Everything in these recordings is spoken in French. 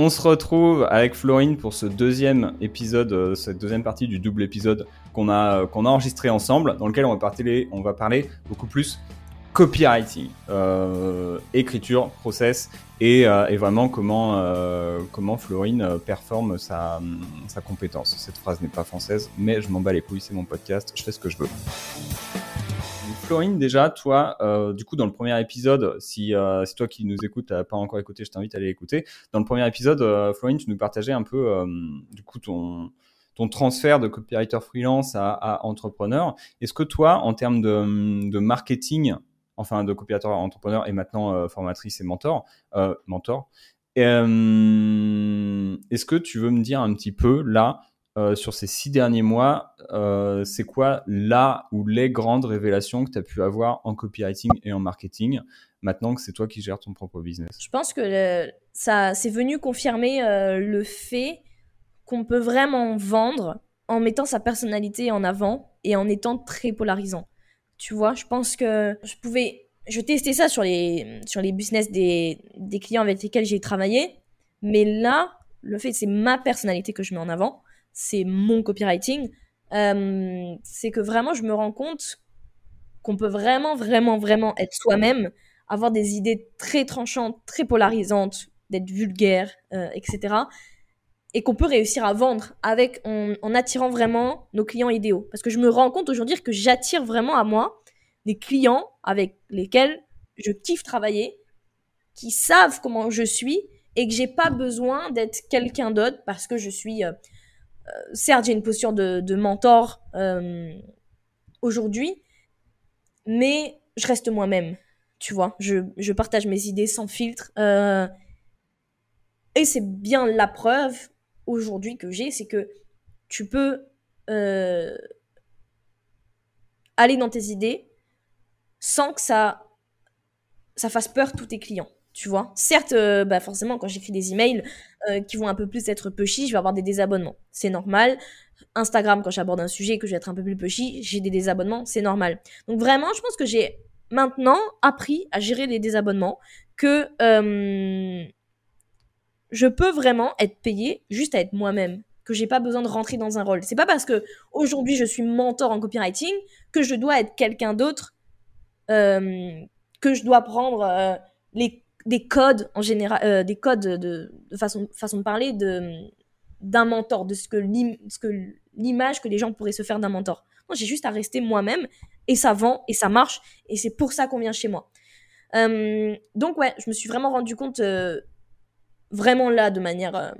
On se retrouve avec Florine pour ce deuxième épisode, cette deuxième partie du double épisode qu'on a enregistré ensemble, dans lequel on va parler beaucoup plus copywriting, écriture, process et vraiment comment Florine performe sa compétence. Cette phrase n'est pas française, mais je m'en bats les couilles, c'est mon podcast, je fais ce que je veux. Florine, déjà, toi, du coup, dans le premier épisode, si toi qui nous écoutes n'as pas encore écouté, je t'invite à aller l'écouter. Dans le premier épisode, Florine, tu nous partageais un peu, du coup, ton transfert de copywriter freelance à entrepreneur. Est-ce que toi, en termes de marketing, enfin de copywriter entrepreneur et maintenant formatrice et mentor, est-ce que tu veux me dire un petit peu là, sur ces 6 derniers mois, c'est quoi la ou les grandes révélations que tu as pu avoir en copywriting et en marketing, maintenant que c'est toi qui gères ton propre business? Je pense que ça c'est venu confirmer le fait qu'on peut vraiment vendre en mettant sa personnalité en avant et en étant très polarisant. Tu vois, je pense que je testais ça sur les business des clients avec lesquels j'ai travaillé, mais là, le fait que c'est ma personnalité que je mets en avant, c'est mon copywriting, c'est que vraiment je me rends compte qu'on peut vraiment, vraiment, vraiment être soi-même, avoir des idées très tranchantes, très polarisantes, d'être vulgaire, etc. Et qu'on peut réussir à vendre en attirant vraiment nos clients idéaux. Parce que je me rends compte aujourd'hui que j'attire vraiment à moi des clients avec lesquels je kiffe travailler, qui savent comment je suis et que j'ai pas besoin d'être quelqu'un d'autre parce que je suis... certes, j'ai une posture de mentor aujourd'hui, mais je reste moi-même, tu vois. Je partage mes idées sans filtre. Et c'est bien la preuve aujourd'hui que j'ai, c'est que tu peux aller dans tes idées sans que ça fasse peur tous tes clients. Tu vois, certes, forcément, quand j'écris des emails qui vont un peu plus être pushy, je vais avoir des désabonnements. C'est normal. Instagram, quand j'aborde un sujet et que je vais être un peu plus pushy, j'ai des désabonnements. C'est normal. Donc, vraiment, je pense que j'ai maintenant appris à gérer les désabonnements, que je peux vraiment être payée juste à être moi-même, que j'ai pas besoin de rentrer dans un rôle. C'est pas parce que aujourd'hui je suis mentor en copywriting que je dois être quelqu'un d'autre, que je dois prendre des codes en général, des codes de façon de parler d'un mentor, de ce que l'image que les gens pourraient se faire d'un mentor. Moi, j'ai juste à rester moi-même et ça vend et ça marche et c'est pour ça qu'on vient chez moi. Donc ouais, je me suis vraiment rendu compte vraiment là de manière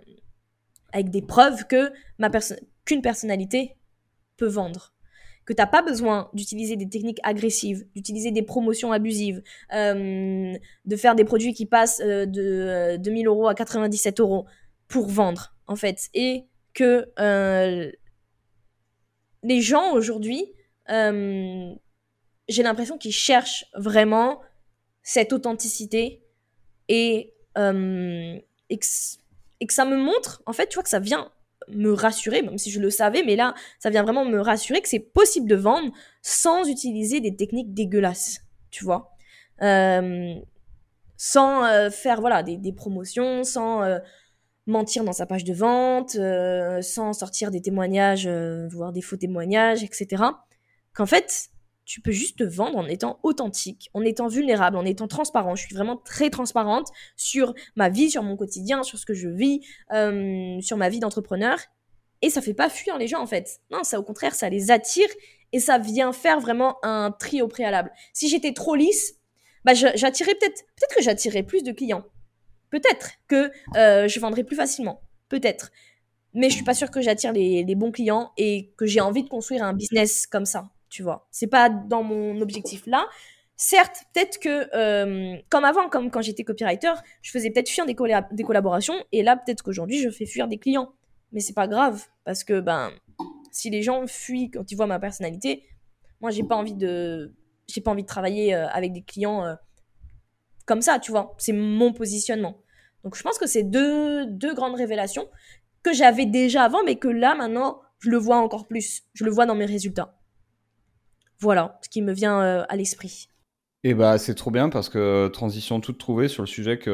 avec des preuves que qu'une personnalité peut vendre. Que t'as pas besoin d'utiliser des techniques agressives, d'utiliser des promotions abusives, de faire des produits qui passent de 2000 € à 97 € pour vendre, en fait. Et que les gens, aujourd'hui, j'ai l'impression qu'ils cherchent vraiment cette authenticité et que ça me montre, en fait, tu vois, que ça vient me rassurer, même si je le savais, mais là ça vient vraiment me rassurer que c'est possible de vendre sans utiliser des techniques dégueulasses, tu vois, sans faire voilà des promotions, sans mentir dans sa page de vente, sans sortir des témoignages, voire des faux témoignages, etc. Qu'en fait tu peux juste te vendre en étant authentique, en étant vulnérable, en étant transparent. Je suis vraiment très transparente sur ma vie, sur mon quotidien, sur ce que je vis, sur ma vie d'entrepreneur. Et ça fait pas fuir les gens, en fait. Non, ça, au contraire, ça les attire et ça vient faire vraiment un tri au préalable. Si j'étais trop lisse, j'attirais peut-être que j'attirais plus de clients. Peut-être que je vendrais plus facilement. Peut-être. Mais je suis pas sûre que j'attire les bons clients et que j'ai envie de construire un business comme ça. Tu vois, c'est pas dans mon objectif là. Certes, peut-être que, comme avant, comme quand j'étais copywriter, je faisais peut-être fuir des collaborations, et là, peut-être qu'aujourd'hui, je fais fuir des clients. Mais c'est pas grave, parce que si les gens fuient quand ils voient ma personnalité, moi, j'ai pas envie de travailler avec des clients comme ça, tu vois. C'est mon positionnement. Donc, je pense que c'est deux grandes révélations que j'avais déjà avant, mais que là, maintenant, je le vois encore plus. Je le vois dans mes résultats. Voilà ce qui me vient à l'esprit. Et bah c'est trop bien parce que transition toute trouvée sur le sujet que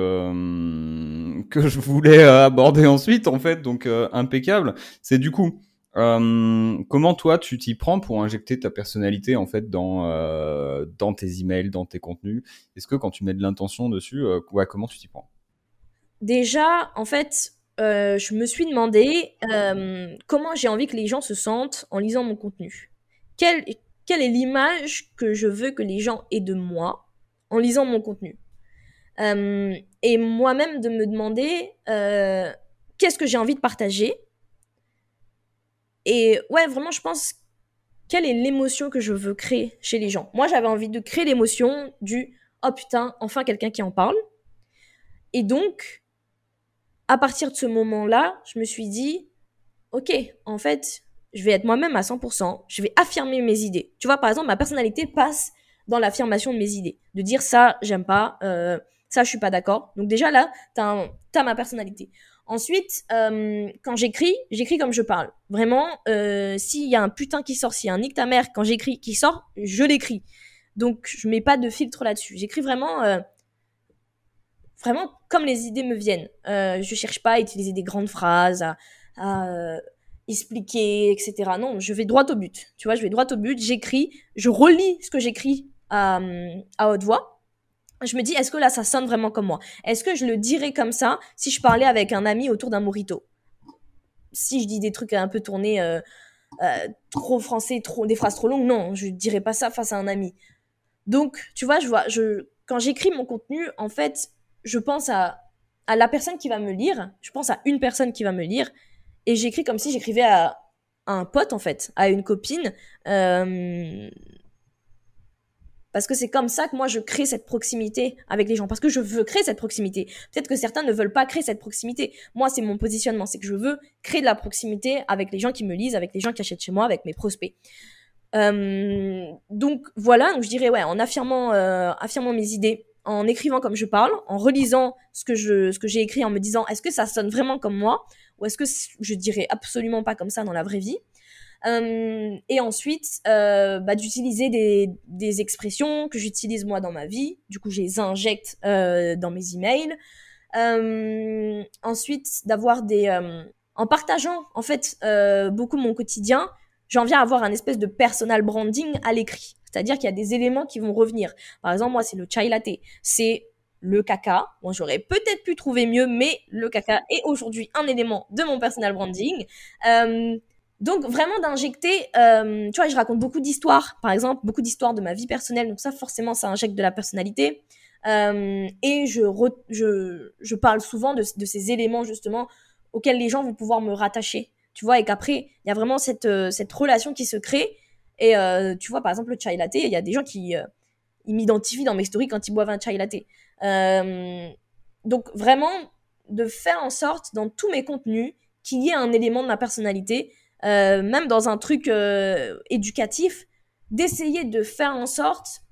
je voulais aborder ensuite en fait, donc impeccable. C'est du coup comment toi tu t'y prends pour injecter ta personnalité en fait dans tes emails, dans tes contenus. Est-ce que quand tu mets de l'intention dessus, comment tu t'y prends? Déjà en fait je me suis demandé comment j'ai envie que les gens se sentent en lisant mon contenu. Quelle est l'image que je veux que les gens aient de moi en lisant mon contenu? Et moi-même de me demander qu'est-ce que j'ai envie de partager. Et ouais, vraiment, je pense, quelle est l'émotion que je veux créer chez les gens? Moi, j'avais envie de créer l'émotion du « Oh putain, enfin quelqu'un qui en parle ». Et donc, à partir de ce moment-là, je me suis dit « Ok, en fait… » Je vais être moi-même à 100%, je vais affirmer mes idées. Tu vois, par exemple, ma personnalité passe dans l'affirmation de mes idées. De dire ça, j'aime pas, ça, je suis pas d'accord. Donc déjà là, t'as ma personnalité. Ensuite, quand j'écris comme je parle. Vraiment, s'il y a un putain qui sort, s'il y a un nique ta mère, quand j'écris qui sort, je l'écris. Donc je mets pas de filtre là-dessus. J'écris vraiment comme les idées me viennent. Je cherche pas à utiliser des grandes phrases, à expliquer, etc. Non, je vais droit au but. Tu vois, je vais droit au but, j'écris, je relis ce que j'écris à haute voix. Je me dis, est-ce que là, ça sonne vraiment comme moi? Est-ce que je le dirais comme ça si je parlais avec un ami autour d'un mojito? Si je dis des trucs un peu tournés, trop français, des phrases trop longues, non, je dirais pas ça face à un ami. Donc, tu vois, quand j'écris mon contenu, en fait, je pense à la personne qui va me lire, je pense à une personne qui va me lire. Et j'écris comme si j'écrivais à un pote, en fait, à une copine. Parce que c'est comme ça que moi, je crée cette proximité avec les gens. Parce que je veux créer cette proximité. Peut-être que certains ne veulent pas créer cette proximité. Moi, c'est mon positionnement. C'est que je veux créer de la proximité avec les gens qui me lisent, avec les gens qui achètent chez moi, avec mes prospects. Donc, voilà. Donc, je dirais, ouais, en affirmant mes idées, en écrivant comme je parle, en relisant ce que j'ai écrit, en me disant, est-ce que ça sonne vraiment comme moi? Ou est-ce que je dirais absolument pas comme ça dans la vraie vie? Et ensuite, d'utiliser des expressions que j'utilise moi dans ma vie. Du coup, je les injecte dans mes emails. Ensuite, d'avoir en partageant en fait beaucoup mon quotidien, j'en viens à avoir un espèce de personal branding à l'écrit. C'est-à-dire qu'il y a des éléments qui vont revenir. Par exemple, moi, c'est le chai latte. C'est le caca, bon, j'aurais peut-être pu trouver mieux, mais le caca est aujourd'hui un élément de mon personal branding. Donc, vraiment d'injecter, tu vois, je raconte beaucoup d'histoires, par exemple, beaucoup d'histoires de ma vie personnelle, donc ça, forcément, ça injecte de la personnalité. Et je parle souvent de ces éléments, justement, auxquels les gens vont pouvoir me rattacher, tu vois, et qu'après, il y a vraiment cette relation qui se crée. Et tu vois, par exemple, le chai latte, il y a des gens qui... ils m'identifient dans mes stories quand ils boivent un chai latte. Donc, vraiment, de faire en sorte, dans tous mes contenus, qu'il y ait un élément de ma personnalité, même dans un truc éducatif, d'essayer de faire en sorte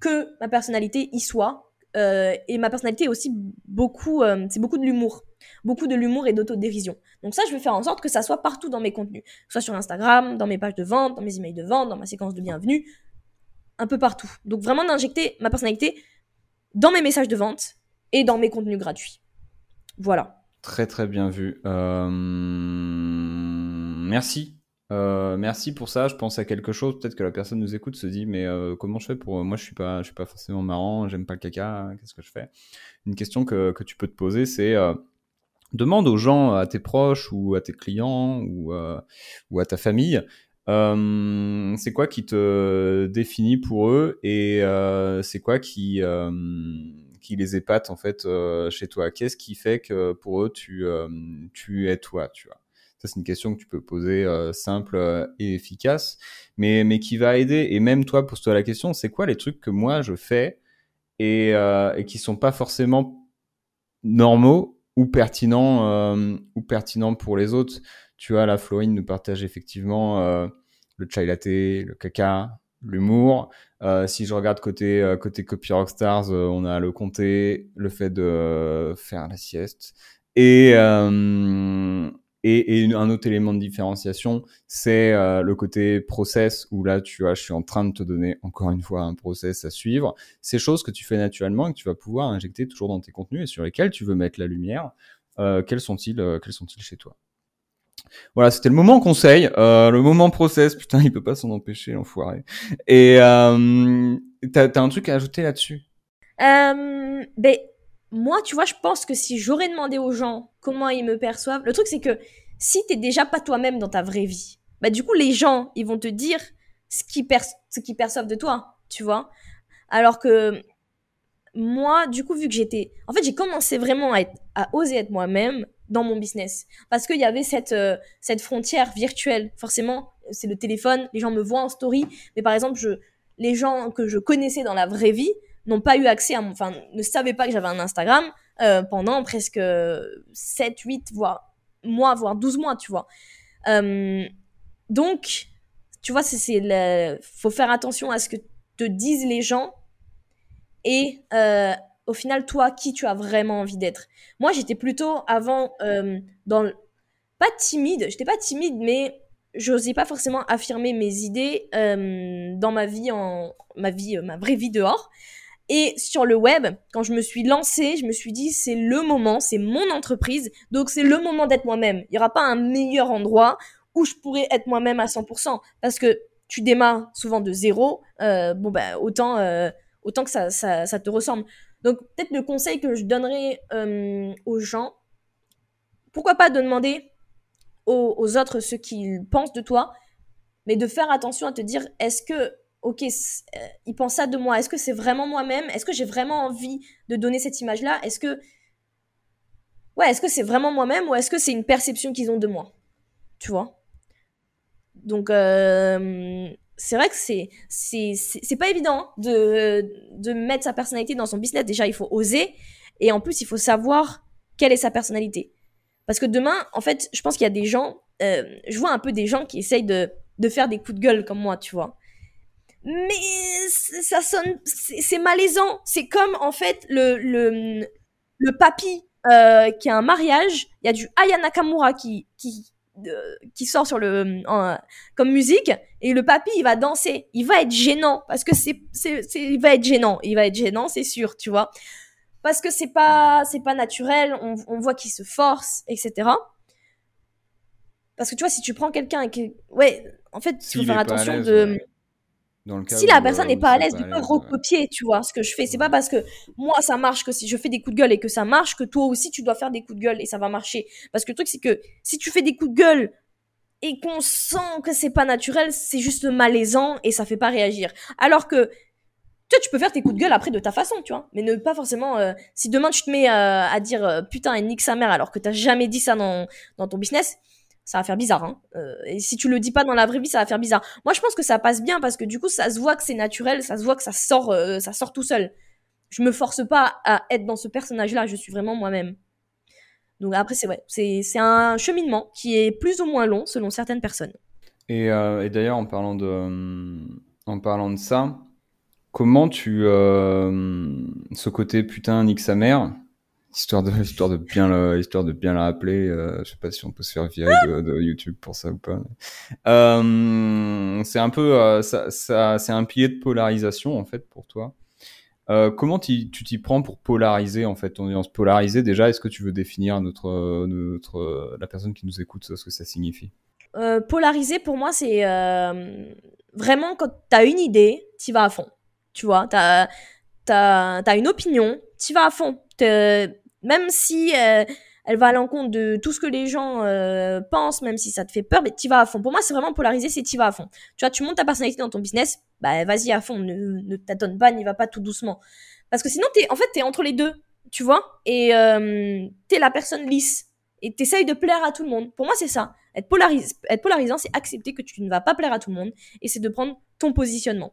que ma personnalité y soit. Et ma personnalité est aussi c'est beaucoup de l'humour. Beaucoup de l'humour et d'autodérision. Donc ça, je vais faire en sorte que ça soit partout dans mes contenus. Que ce soit sur Instagram, dans mes pages de vente, dans mes emails de vente, dans ma séquence de bienvenue, un peu partout. Donc vraiment d'injecter ma personnalité dans mes messages de vente et dans mes contenus gratuits. Voilà. Très très bien vu. Merci. Merci pour ça. Je pense à quelque chose. Peut-être que la personne nous écoute se dit mais comment je fais pour moi, je suis pas forcément marrant, j'aime pas le caca, qu'est-ce que je fais? Une question que tu peux te poser, c'est demande aux gens, à tes proches ou à tes clients ou à ta famille. C'est quoi qui te définit pour eux et c'est quoi qui les épate en fait chez toi? Qu'est-ce qui fait que pour eux tu es toi, tu vois? Ça c'est une question que tu peux poser simple et efficace, mais qui va aider. Et même toi, pose-toi la question, c'est quoi les trucs que moi je fais et qui sont pas forcément normaux ou pertinents pour les autres? Tu vois, la Florine nous partage effectivement le chai latte, le caca, l'humour. Si je regarde côté Copyrockstars, on a le compter, le fait de faire la sieste Et un autre élément de différenciation, c'est le côté process où là, tu vois, je suis en train de te donner encore une fois un process à suivre. Ces choses que tu fais naturellement et que tu vas pouvoir injecter toujours dans tes contenus et sur lesquels tu veux mettre la lumière, quels sont-ils chez toi ? Voilà, c'était le moment conseil, le moment process, putain, il peut pas s'en empêcher, l'enfoiré. Et t'as un truc à ajouter là-dessus ? Ben, moi, tu vois, je pense que si j'aurais demandé aux gens comment ils me perçoivent, le truc, c'est que si t'es déjà pas toi-même dans ta vraie vie, bah du coup, les gens, ils vont te dire ce qu'ils perçoivent de toi, tu vois ? Alors que moi, du coup, vu que j'étais... En fait, j'ai commencé vraiment à oser être moi-même dans mon business. Parce qu'il y avait cette frontière virtuelle. Forcément, c'est le téléphone, les gens me voient en story. Mais par exemple, les gens que je connaissais dans la vraie vie n'ont pas eu accès à mon... Enfin, ne savaient pas que j'avais un Instagram pendant presque 7, 8 voire 12 mois, tu vois. Donc, tu vois, faut faire attention à ce que te disent les gens et... au final, toi, qui tu as vraiment envie d'être. Moi, j'étais plutôt avant pas timide. J'étais pas timide, mais j'osais pas forcément affirmer mes idées dans ma vraie vie dehors. Et sur le web, quand je me suis lancée, je me suis dit c'est le moment, c'est mon entreprise, donc c'est le moment d'être moi-même. Il y aura pas un meilleur endroit où je pourrais être moi-même à 100%, parce que tu démarres souvent de zéro. Autant que ça te ressemble. Donc, peut-être le conseil que je donnerais aux gens, pourquoi pas de demander aux autres ce qu'ils pensent de toi, mais de faire attention à te dire, est-ce que, ils pensent ça de moi, est-ce que c'est vraiment moi-même, est-ce que j'ai vraiment envie de donner cette image-là, est-ce que c'est vraiment moi-même ou est-ce que c'est une perception qu'ils ont de moi, tu vois ? Donc, c'est vrai que c'est pas évident de mettre sa personnalité dans son business. Déjà, il faut oser. Et en plus, il faut savoir quelle est sa personnalité. Parce que demain, en fait, je pense qu'il y a des gens, je vois un peu des gens qui essayent de faire des coups de gueule comme moi, tu vois. Mais ça sonne, c'est malaisant. C'est comme, en fait, le papy, qui a un mariage. Il y a du Aya Nakamura qui sort sur comme musique, et le papy, il va danser, il va être gênant, parce que il va être gênant, c'est sûr, tu vois, parce que c'est pas naturel, on voit qu'il se force, etc. Parce que tu vois, si tu prends quelqu'un et que, ouais, en fait, il faut faire attention de... Dans le cas si la personne n'est pas à l'aise, de pas recopier, tu vois, ce que je fais. C'est pas parce que moi, ça marche, que si je fais des coups de gueule et que ça marche, que toi aussi, tu dois faire des coups de gueule et ça va marcher. Parce que le truc, c'est que si tu fais des coups de gueule et qu'on sent que c'est pas naturel, c'est juste malaisant et ça fait pas réagir. Alors que, toi, tu peux faire tes coups de gueule après de ta façon, tu vois. Mais ne pas forcément, si demain tu te mets à dire, putain, elle nique sa mère alors que t'as jamais dit ça dans ton business, ça va faire bizarre, hein. Et si tu le dis pas dans la vraie vie, ça va faire bizarre. Moi, je pense que ça passe bien parce que du coup, ça se voit que c'est naturel, ça se voit que ça sort tout seul. Je me force pas à être dans ce personnage-là, je suis vraiment moi-même. Donc après, c'est un cheminement qui est plus ou moins long selon certaines personnes. Et d'ailleurs, en parlant de ça, comment ce côté putain nique sa mère, histoire de bien la rappeler, je sais pas si on peut se faire virer de YouTube pour ça ou pas. C'est un peu c'est un pilier de polarisation en fait pour toi. Comment tu t'y prends pour polariser en fait ton audience? Polariser, déjà, est-ce que tu veux définir la personne qui nous écoute, ce que ça signifie? Polariser, pour moi, c'est vraiment quand t'as une idée, t'y vas à fond. Tu vois, t'as une opinion, t'y vas à fond. Même si elle va à l'encontre de tout ce que les gens pensent, même si ça te fait peur, mais t'y vas à fond. Pour moi, c'est vraiment polarisé, c'est t'y vas à fond. Tu vois, tu montes ta personnalité dans ton business, bah vas-y à fond, ne t'attends pas, n'y va pas tout doucement. Parce que sinon, t'es entre les deux, tu vois, et t'es la personne lisse, et t'essayes de plaire à tout le monde. Pour moi, c'est ça. Être polarisant, c'est accepter que tu ne vas pas plaire à tout le monde, et c'est de prendre ton positionnement.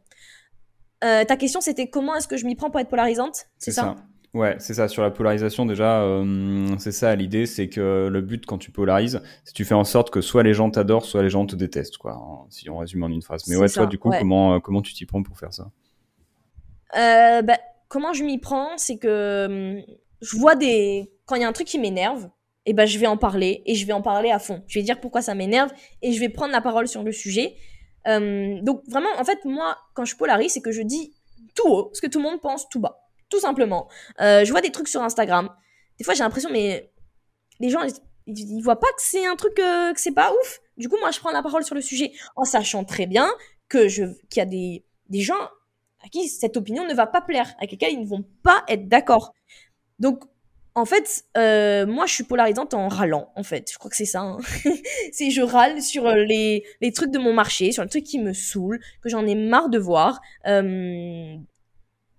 Ta question, c'était comment est-ce que je m'y prends pour être polarisante ? C'est ça. Ouais, c'est ça. Sur la polarisation, déjà, c'est ça. L'idée, c'est que le but, quand tu polarises, c'est que tu fais en sorte que soit les gens t'adorent, soit les gens te détestent, quoi, hein, si on résume en une phrase. Mais c'est ouais, ça, toi, du coup, ouais. Comment tu t'y prends pour faire ça ? Comment je m'y prends, c'est que je vois quand il y a un truc qui m'énerve, eh ben, je vais en parler et je vais en parler à fond. Je vais dire pourquoi ça m'énerve et je vais prendre la parole sur le sujet. Donc vraiment, en fait, moi, quand je polarise, c'est que je dis tout haut ce que tout le monde pense tout bas, tout simplement. Je vois des trucs sur Instagram. Des fois, j'ai l'impression, mais les gens, ils voient pas que c'est un truc, que c'est pas ouf. Du coup, moi, je prends la parole sur le sujet en sachant très bien qu'il y a des gens à qui cette opinion ne va pas plaire, avec lesquels ils ne vont pas être d'accord. Donc, en fait, moi, je suis polarisante en râlant, en fait. Je crois que c'est ça. Hein. Je râle sur les trucs de mon marché, sur les trucs qui me saoulent, que j'en ai marre de voir.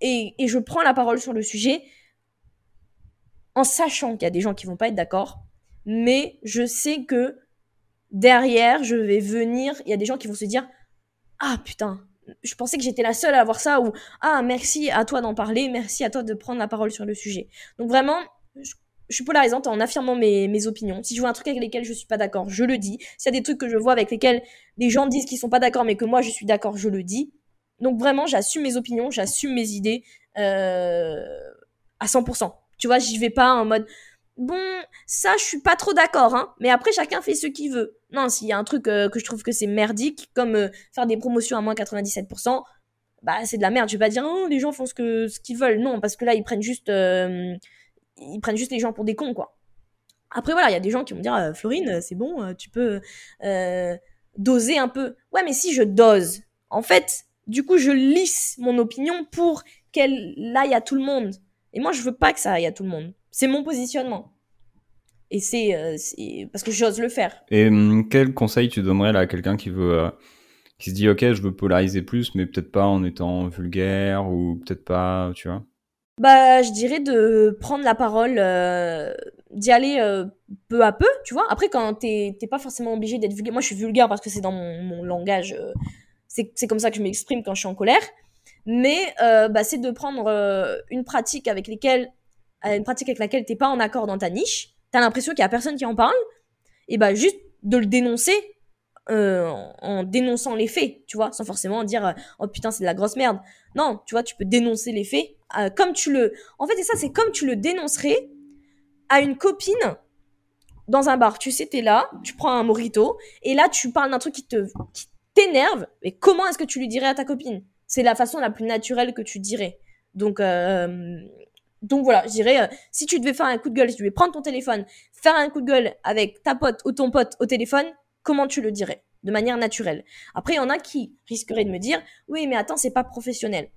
Et je prends la parole sur le sujet en sachant qu'il y a des gens qui ne vont pas être d'accord. Mais je sais que derrière, je vais venir... Il y a des gens qui vont se dire « Ah, putain !» Je pensais que j'étais la seule à avoir ça, ou « Ah, merci à toi d'en parler, merci à toi de prendre la parole sur le sujet. » Donc vraiment, je suis polarisante en affirmant mes opinions. Si je vois un truc avec lesquels je suis pas d'accord, je le dis. S'il y a des trucs que je vois avec lesquels les gens disent qu'ils sont pas d'accord, mais que moi je suis d'accord, je le dis. Donc vraiment, j'assume mes opinions, j'assume mes idées à 100%. Tu vois, j'y vais pas en mode « Bon, ça, je suis pas trop d'accord, hein. » Mais après, chacun fait ce qu'il veut. Non, s'il y a un truc que je trouve que c'est merdique, comme faire des promotions à moins 97%, bah c'est de la merde. Je vais pas dire « Oh, les gens font ce qu'ils veulent. » Non, parce que là, ils prennent juste les gens pour des cons, quoi. Après, voilà, il y a des gens qui vont me dire « Florine, c'est bon, tu peux doser un peu. » Ouais, mais si je dose, en fait, du coup, je lisse mon opinion pour qu'elle aille à tout le monde. Et moi, je veux pas que ça aille à tout le monde. C'est mon positionnement. Et c'est parce que j'ose le faire. Et quel conseil tu donnerais là, à quelqu'un qui veut, qui se dit « Ok, je veux polariser plus, mais peut-être pas en étant vulgaire ou peut-être pas, tu vois ?» Bah, je dirais de prendre la parole, d'y aller peu à peu, tu vois. Après, quand t'es pas forcément obligé d'être vulgaire. Moi, je suis vulgaire parce que c'est dans mon langage. C'est comme ça que je m'exprime quand je suis en colère. Mais c'est de prendre une pratique avec laquelle t'es pas en accord dans ta niche, t'as l'impression qu'il y a personne qui en parle, et bah juste de le dénoncer en dénonçant les faits, tu vois, sans forcément dire « Oh putain, c'est de la grosse merde ». Non, tu vois, tu peux dénoncer les faits comme tu le... En fait, c'est comme tu le dénoncerais à une copine dans un bar. Tu sais, t'es là, tu prends un mojito, et là, tu parles d'un truc qui t'énerve, mais comment est-ce que tu lui dirais à ta copine ? C'est la façon la plus naturelle que tu dirais. Donc voilà, je dirais, si tu devais faire un coup de gueule, si tu devais prendre ton téléphone, faire un coup de gueule avec ta pote ou ton pote au téléphone, comment tu le dirais ? De manière naturelle. Après, il y en a qui risqueraient de me dire, oui, mais attends, c'est pas professionnel.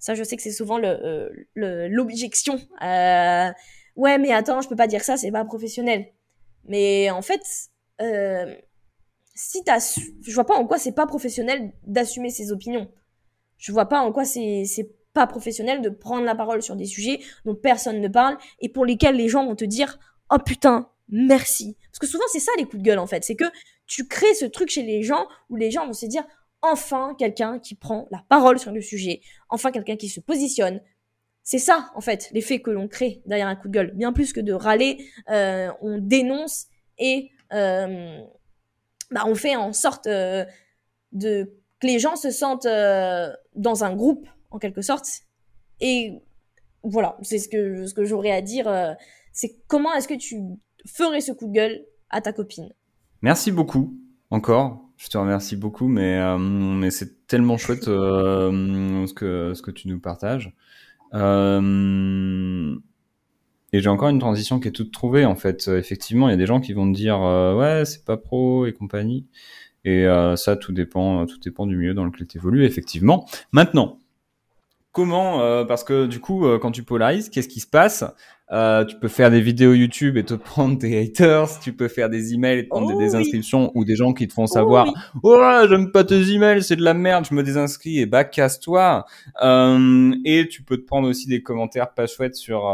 Ça, je sais que c'est souvent l'objection. Ouais, mais attends, je peux pas dire ça, c'est pas professionnel. Mais en fait, je vois pas en quoi c'est pas professionnel d'assumer ses opinions. Je vois pas en quoi c'est pas professionnel de prendre la parole sur des sujets dont personne ne parle et pour lesquels les gens vont te dire « Oh putain, merci !» Parce que souvent, c'est ça les coups de gueule en fait. C'est que tu crées ce truc chez les gens où les gens vont se dire « Enfin, quelqu'un qui prend la parole sur le sujet. Enfin, quelqu'un qui se positionne. » C'est ça en fait, l'effet que l'on crée derrière un coup de gueule. Bien plus que de râler, on dénonce et on fait en sorte que les gens se sentent dans un groupe en quelque sorte, et voilà, c'est ce que j'aurais à dire, c'est comment est-ce que tu ferais ce coup de gueule à ta copine. Merci beaucoup, encore, je te remercie beaucoup, mais c'est tellement chouette ce que tu nous partages, et j'ai encore une transition qui est toute trouvée en fait. Effectivement, il y a des gens qui vont te dire ouais, c'est pas pro et compagnie, et ça tout dépend du milieu dans lequel tu évolues, effectivement. Maintenant, comment, parce que du coup, quand tu polarises, qu'est-ce qui se passe ? Tu peux faire des vidéos YouTube et te prendre des haters, tu peux faire des emails et te prendre des désinscriptions, oui. Ou des gens qui te font savoir « Oh là, j'aime pas tes emails, c'est de la merde, je me désinscris, et bah casse-toi ». Et tu peux te prendre aussi des commentaires pas chouettes sur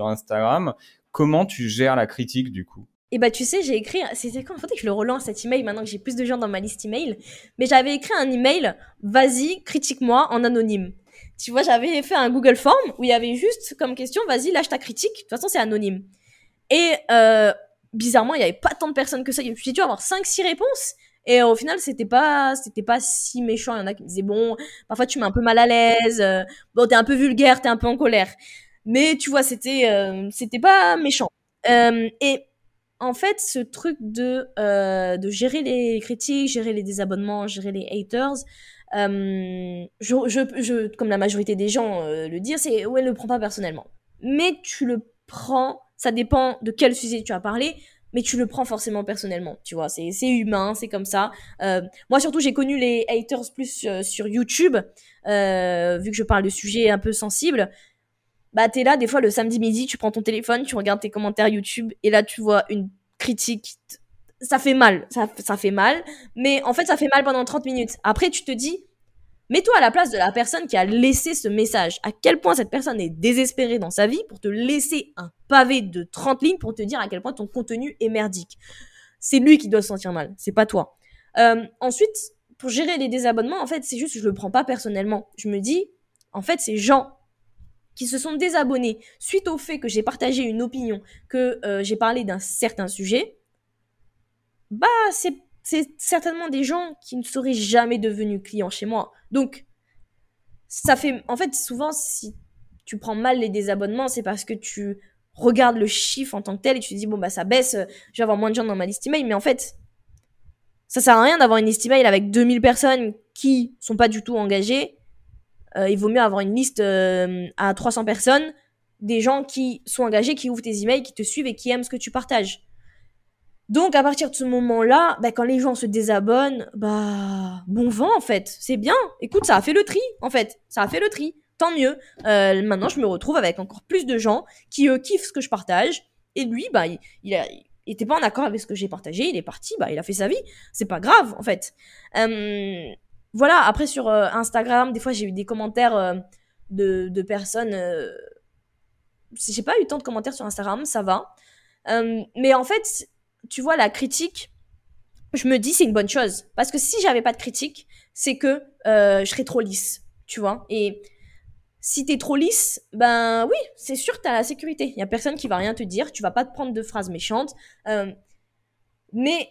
Instagram. Comment tu gères la critique du coup ? Et bah tu sais, j'ai écrit, c'était quand ? Faudrait que je le relance cet email maintenant que j'ai plus de gens dans ma liste email, mais j'avais écrit un email « Vas-y, critique-moi en anonyme ». Tu vois, j'avais fait un Google Form où il y avait juste comme question « Vas-y, lâche ta critique ». De toute façon, c'est anonyme. Et bizarrement, il n'y avait pas tant de personnes que ça. J'ai dû avoir 5-6 réponses. Et au final, c'était pas si méchant. Il y en a qui me disaient « Bon, parfois, tu m'es un peu mal à l'aise. Bon, t'es un peu vulgaire, t'es un peu en colère. » Mais tu vois, c'était pas méchant. Et en fait, ce truc de gérer les critiques, gérer les désabonnements, gérer les haters, comme la majorité des gens le disent, c'est « ouais, le prends pas personnellement ». Mais tu le prends, ça dépend de quel sujet tu as parlé, mais tu le prends forcément personnellement, tu vois, c'est humain, c'est comme ça. Moi, surtout, j'ai connu les haters plus sur YouTube, vu que je parle de sujets un peu sensibles. Bah, t'es là, des fois, le samedi midi, tu prends ton téléphone, tu regardes tes commentaires YouTube, et là, tu vois une critique. Ça fait mal, ça fait mal, mais en fait, ça fait mal pendant 30 minutes. Après, tu te dis, mets-toi à la place de la personne qui a laissé ce message. À quel point cette personne est désespérée dans sa vie pour te laisser un pavé de 30 lignes pour te dire à quel point ton contenu est merdique. C'est lui qui doit se sentir mal, c'est pas toi. Ensuite, pour gérer les désabonnements, en fait, c'est juste, je le prends pas personnellement. Je me dis, en fait, ces gens qui se sont désabonnés suite au fait que j'ai partagé une opinion, que j'ai parlé d'un certain sujet, bah, c'est certainement des gens qui ne seraient jamais devenus clients chez moi. Donc, ça fait... En fait, souvent, si tu prends mal les désabonnements, c'est parce que tu regardes le chiffre en tant que tel et tu te dis, bon, bah, ça baisse, je vais avoir moins de gens dans ma liste email. Mais en fait, ça sert à rien d'avoir une liste email avec 2000 personnes qui sont pas du tout engagées. Il vaut mieux avoir une liste à 300 personnes, des gens qui sont engagés, qui ouvrent tes emails, qui te suivent et qui aiment ce que tu partages. Donc, à partir de ce moment-là, bah, quand les gens se désabonnent, bah, bon vent, en fait. C'est bien. Écoute, ça a fait le tri, en fait. Ça a fait le tri. Tant mieux. Maintenant, je me retrouve avec encore plus de gens qui kiffent ce que je partage. Et lui, bah, il était pas en accord avec ce que j'ai partagé. Il est parti, bah, il a fait sa vie. C'est pas grave, en fait. Voilà, après sur Instagram, des fois j'ai eu des commentaires de personnes... J'ai pas eu tant de commentaires sur Instagram, ça va. Mais en fait, tu vois, la critique, je me dis c'est une bonne chose. Parce que si j'avais pas de critique, c'est que je serais trop lisse, tu vois. Et si t'es trop lisse, ben oui, c'est sûr t'as la sécurité. Y a personne qui va rien te dire, tu vas pas te prendre de phrases méchantes. Mais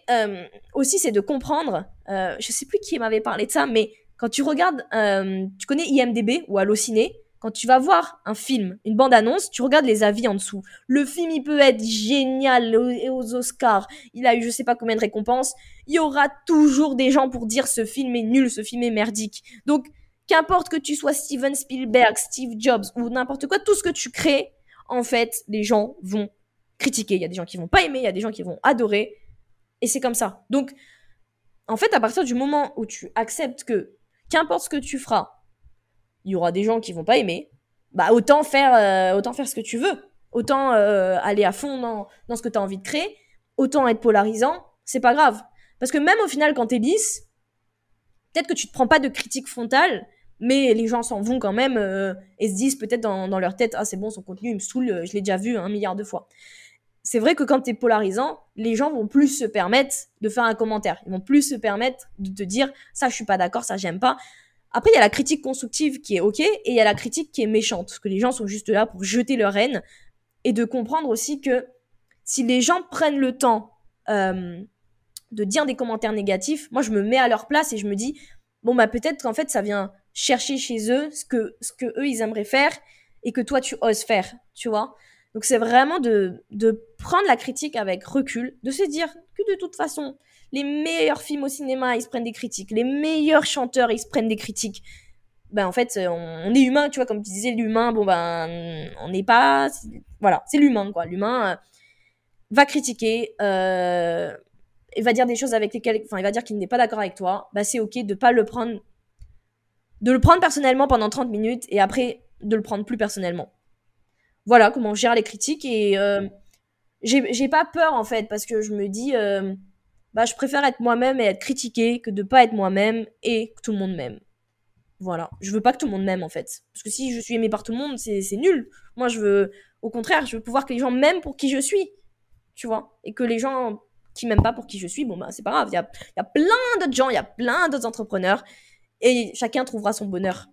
aussi, c'est de comprendre, je sais plus qui m'avait parlé de ça, mais quand tu regardes, tu connais IMDb ou Allociné, quand tu vas voir un film, une bande-annonce, tu regardes les avis en dessous. Le film, il peut être génial aux Oscars, il a eu je sais pas combien de récompenses, il y aura toujours des gens pour dire ce film est nul, ce film est merdique. Donc, qu'importe que tu sois Steven Spielberg, Steve Jobs ou n'importe quoi, tout ce que tu crées, en fait, les gens vont critiquer. Il y a des gens qui vont pas aimer, il y a des gens qui vont adorer. Et c'est comme ça. Donc, en fait, à partir du moment où tu acceptes que, qu'importe ce que tu feras, il y aura des gens qui vont pas aimer, bah autant faire ce que tu veux. Autant aller à fond dans ce que tu as envie de créer. Autant être polarisant, c'est pas grave. Parce que même au final, quand t'es lisse, peut-être que tu te prends pas de critique frontale, mais les gens s'en vont quand même et se disent peut-être dans leur tête « Ah, c'est bon, son contenu, il me saoule, je l'ai déjà vu 1 milliard de fois. » C'est vrai que quand t'es polarisant, les gens vont plus se permettre de faire un commentaire. Ils vont plus se permettre de te dire « ça, je suis pas d'accord, ça, j'aime pas ». Après, il y a la critique constructive qui est OK et il y a la critique qui est méchante. Parce que les gens sont juste là pour jeter leur haine et de comprendre aussi que si les gens prennent le temps de dire des commentaires négatifs, moi, je me mets à leur place et je me dis « bon, bah peut-être qu'en fait, ça vient chercher chez eux ce que eux, ils aimeraient faire et que toi, tu oses faire, tu vois ?» Donc, c'est vraiment de prendre la critique avec recul, de se dire que de toute façon, les meilleurs films au cinéma, ils se prennent des critiques. Les meilleurs chanteurs, ils se prennent des critiques. Ben, en fait, on est humain, tu vois, comme tu disais, l'humain, bon, ben, on n'est pas... Voilà, c'est l'humain, quoi. L'humain va critiquer, il va dire des choses avec lesquelles... Enfin, il va dire qu'il n'est pas d'accord avec toi. Ben, c'est OK de pas le prendre... De le prendre personnellement pendant 30 minutes et après, de le prendre plus personnellement. Voilà comment on gère les critiques et j'ai pas peur en fait parce que je me dis bah je préfère être moi-même et être critiquée que de pas être moi-même et que tout le monde m'aime. Voilà, je veux pas que tout le monde m'aime en fait parce que si je suis aimée par tout le monde c'est nul. Moi je veux au contraire je veux pouvoir que les gens m'aiment pour qui je suis, tu vois, et que les gens qui m'aiment pas pour qui je suis, bon bah c'est pas grave. Il y a plein d'autres gens, il y a plein d'autres entrepreneurs et chacun trouvera son bonheur.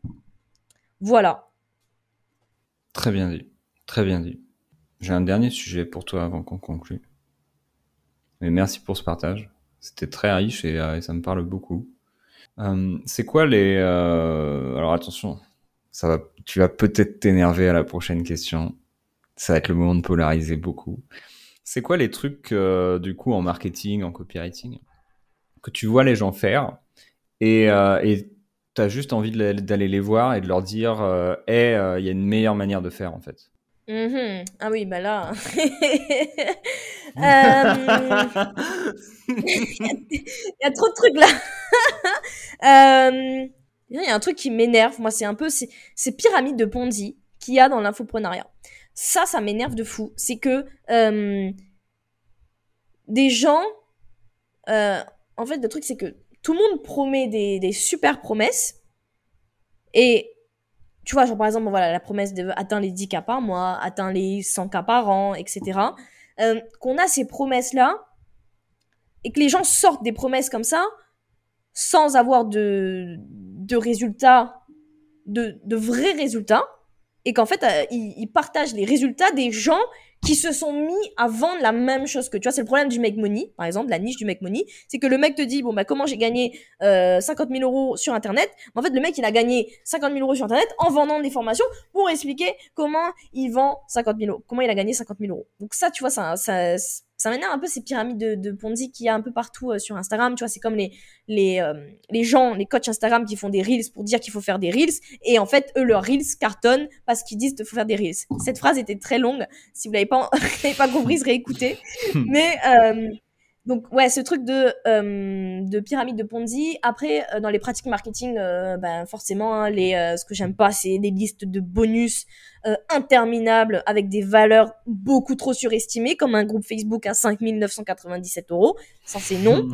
Voilà. Très bien dit. Très bien dit. J'ai un dernier sujet pour toi avant qu'on conclue. Mais merci pour ce partage. C'était très riche et ça me parle beaucoup. C'est quoi les... Alors attention, tu vas peut-être t'énerver à la prochaine question. Ça va être le moment de polariser beaucoup. C'est quoi les trucs, du coup, en marketing, en copywriting, que tu vois les gens faire et t'as juste envie d'aller les voir et de leur dire « Hey, il y a une meilleure manière de faire, en fait. » Mmh. Ah oui, bah là. Il y a trop de trucs là. Il y a un truc qui m'énerve. Moi, c'est un peu ces pyramides de Ponzi qu'il y a dans l'infoprenariat. Ça m'énerve de fou. C'est que des gens... en fait, le truc, c'est que tout le monde promet des super promesses. Et... tu vois, genre, par exemple, voilà, la promesse d'atteindre les 10K par mois, atteindre les 100K par an, etc. Qu'on a ces promesses-là et que les gens sortent des promesses comme ça sans avoir de résultats, de vrais résultats, et qu'en fait, ils partagent les résultats des gens qui se sont mis à vendre la même chose que... Tu vois, c'est le problème du make money, par exemple, la niche du make money, c'est que le mec te dit, bon, bah, comment j'ai gagné 50 000 € sur Internet ? En fait, le mec, il a gagné 50 000 € sur Internet en vendant des formations pour expliquer comment il vend 50 000 €, comment il a gagné 50 000 €. Donc ça, tu vois, ça m'énerve un peu ces pyramides de Ponzi qu'il y a un peu partout sur Instagram. Tu vois, c'est comme les gens, les coachs Instagram qui font des reels pour dire qu'il faut faire des reels. Et en fait, eux, leurs reels cartonnent parce qu'ils disent qu'il faut faire des reels. Cette phrase était très longue. Si vous l'avez pas, compris, réécoutez. Mais donc ouais, ce truc de pyramide de Ponzi. Après, dans les pratiques marketing, ben forcément, hein, ce que j'aime pas, c'est des listes de bonus interminables avec des valeurs beaucoup trop surestimées, comme un groupe Facebook à 5 997 €. Ça, c'est non.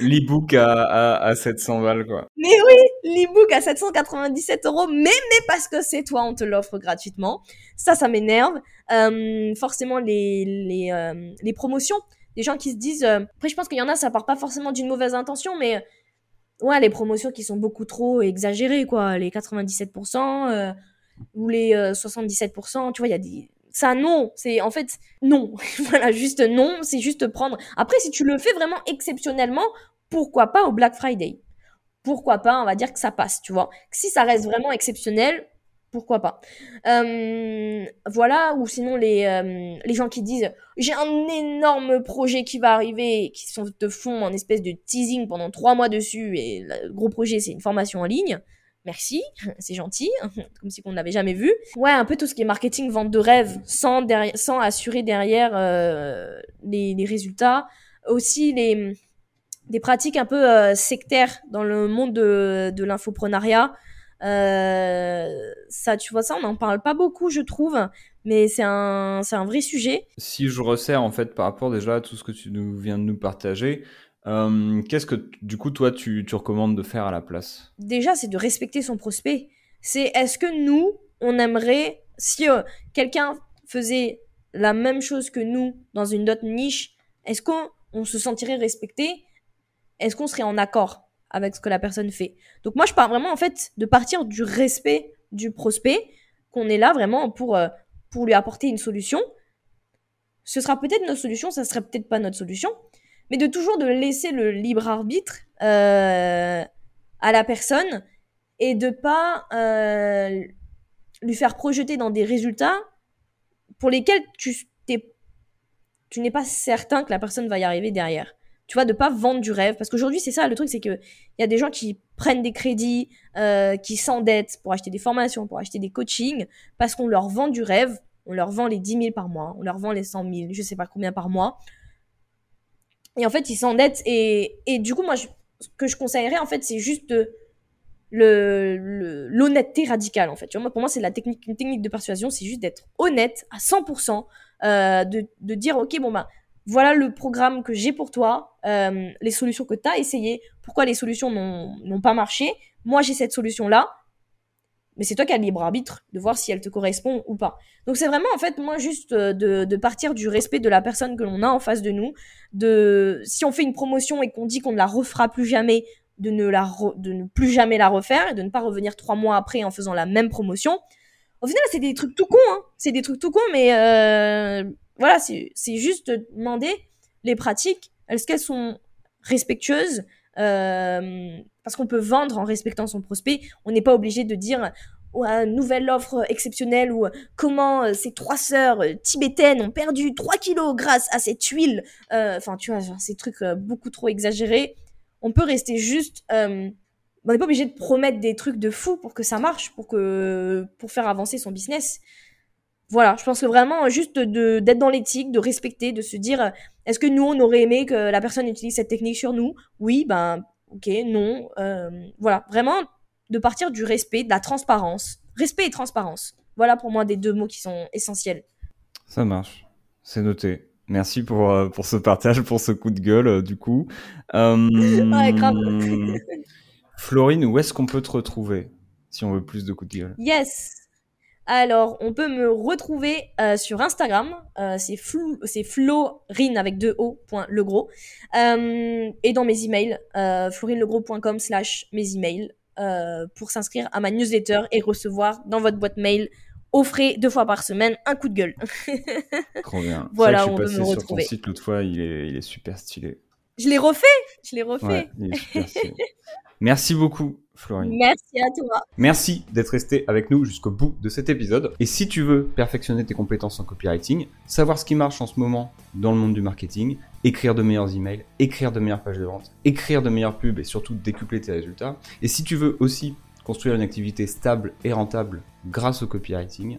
L'ebook à 700 balles, quoi. Mais oui, l'ebook à 797 €, mais parce que c'est toi, on te l'offre gratuitement. Ça m'énerve. Forcément, les promotions, des gens qui se disent... Après, je pense qu'il y en a, ça part pas forcément d'une mauvaise intention, mais ouais, les promotions qui sont beaucoup trop exagérées, quoi. Les 97% ou les 77%, tu vois, il y a des... Ça, non. C'est, en fait, non. Voilà, juste non. C'est juste prendre. Après, si tu le fais vraiment exceptionnellement, pourquoi pas au Black Friday ? Pourquoi pas, on va dire que ça passe, tu vois. Si ça reste vraiment exceptionnel, pourquoi pas. Voilà, ou sinon, les gens qui disent « J'ai un énorme projet qui va arriver », qui te font en espèce de teasing pendant 3 mois dessus, et le gros projet, c'est une formation en ligne. Merci, c'est gentil, comme si on ne l'avait jamais vu. Ouais, un peu tout ce qui est marketing, vente de rêve, sans assurer derrière les résultats. Aussi, des pratiques un peu sectaires dans le monde de l'infoprenariat. Ça, tu vois, ça, on n'en parle pas beaucoup, je trouve, mais c'est un vrai sujet. Si je resserre, en fait, par rapport déjà à tout ce que tu viens de nous partager... qu'est-ce que, du coup, toi, tu recommandes de faire à la place ? Déjà, c'est de respecter son prospect. C'est, est-ce que nous, on aimerait, si quelqu'un faisait la même chose que nous dans une autre niche, est-ce qu'on se sentirait respecté ? Est-ce qu'on serait en accord avec ce que la personne fait ? Donc moi, je pars vraiment, en fait, de partir du respect du prospect, qu'on est là vraiment pour lui apporter une solution. Ce sera peut-être notre solution, ça ne sera peut-être pas notre solution. Mais de toujours de laisser le libre arbitre à la personne et de pas lui faire projeter dans des résultats pour lesquels tu n'es pas certain que la personne va y arriver derrière. Tu vois, de pas vendre du rêve. Parce qu'aujourd'hui, c'est ça, le truc, c'est que il y a des gens qui prennent des crédits, qui s'endettent pour acheter des formations, pour acheter des coachings, parce qu'on leur vend du rêve, on leur vend les 10 000 par mois, on leur vend les 100 000, je sais pas combien par mois. Et en fait, ils s'endettent. Et du coup, moi, ce que je conseillerais, en fait, c'est juste l'honnêteté radicale, en fait. Tu vois, moi, pour moi, c'est une technique de persuasion. C'est juste d'être honnête à 100%, de dire, OK, bon, bah, voilà le programme que j'ai pour toi, les solutions que tu as essayées, pourquoi les solutions n'ont pas marché. Moi, j'ai cette solution-là. Mais c'est toi qui as le libre arbitre de voir si elle te correspond ou pas. Donc c'est vraiment, en fait, moi, juste de partir du respect de la personne que l'on a en face de nous. Si on fait une promotion et qu'on dit qu'on ne la refera plus jamais, de ne plus jamais la refaire et de ne pas revenir 3 mois après en faisant la même promotion. Au final, c'est des trucs tout cons, hein. C'est des trucs tout cons, mais voilà, c'est juste de demander les pratiques. Est-ce qu'elles sont respectueuses ? Parce qu'on peut vendre en respectant son prospect. On n'est pas obligé de dire ou à une nouvelle offre exceptionnelle, ou comment ces trois sœurs tibétaines ont perdu 3 kilos grâce à cette huile, enfin tu vois, genre, ces trucs beaucoup trop exagérés. On peut rester juste, on n'est pas obligé de promettre des trucs de fou pour que ça marche, pour faire avancer son business. Voilà, je pense que vraiment, juste d'être dans l'éthique, de respecter, de se dire, est-ce que nous, on aurait aimé que la personne utilise cette technique sur nous ? Oui, ben, ok, non. Voilà, vraiment, de partir du respect, de la transparence. Respect et transparence. Voilà pour moi des 2 mots qui sont essentiels. Ça marche, c'est noté. Merci pour ce partage, pour ce coup de gueule, du coup. Ouais, grave. Florine, où est-ce qu'on peut te retrouver, si on veut plus de coups de gueule ? Yes. Alors, on peut me retrouver sur Instagram, c'est Florine avec 2 O, Legros, et dans mes emails, florinelegros.com/mes emails, pour s'inscrire à ma newsletter et recevoir dans votre boîte mail, au frais 2 fois par semaine, un coup de gueule. Trop bien. Voilà, ça, on peut me retrouver. Je suis passé sur ton site l'autre fois, il est super stylé. Je l'ai refait. Ouais, il est super stylé. Merci beaucoup, Florine. Merci à toi. Merci d'être resté avec nous jusqu'au bout de cet épisode. Et si tu veux perfectionner tes compétences en copywriting, savoir ce qui marche en ce moment dans le monde du marketing, écrire de meilleurs emails, écrire de meilleures pages de vente, écrire de meilleures pubs et surtout décupler tes résultats. Et si tu veux aussi construire une activité stable et rentable grâce au copywriting,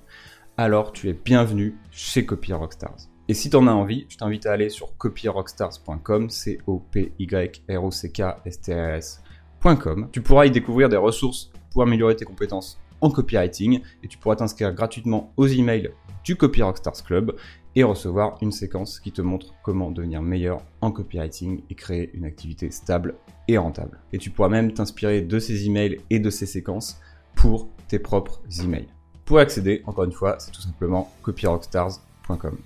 alors tu es bienvenu chez Copyrockstars. Et si t'en as envie, je t'invite à aller sur copyrockstars.com, COPYROCKSTARS.com. Tu pourras y découvrir des ressources pour améliorer tes compétences en copywriting et tu pourras t'inscrire gratuitement aux emails du Copyrockstars Club et recevoir une séquence qui te montre comment devenir meilleur en copywriting et créer une activité stable et rentable. Et tu pourras même t'inspirer de ces emails et de ces séquences pour tes propres emails. Pour accéder, encore une fois, c'est tout simplement copyrockstars.com.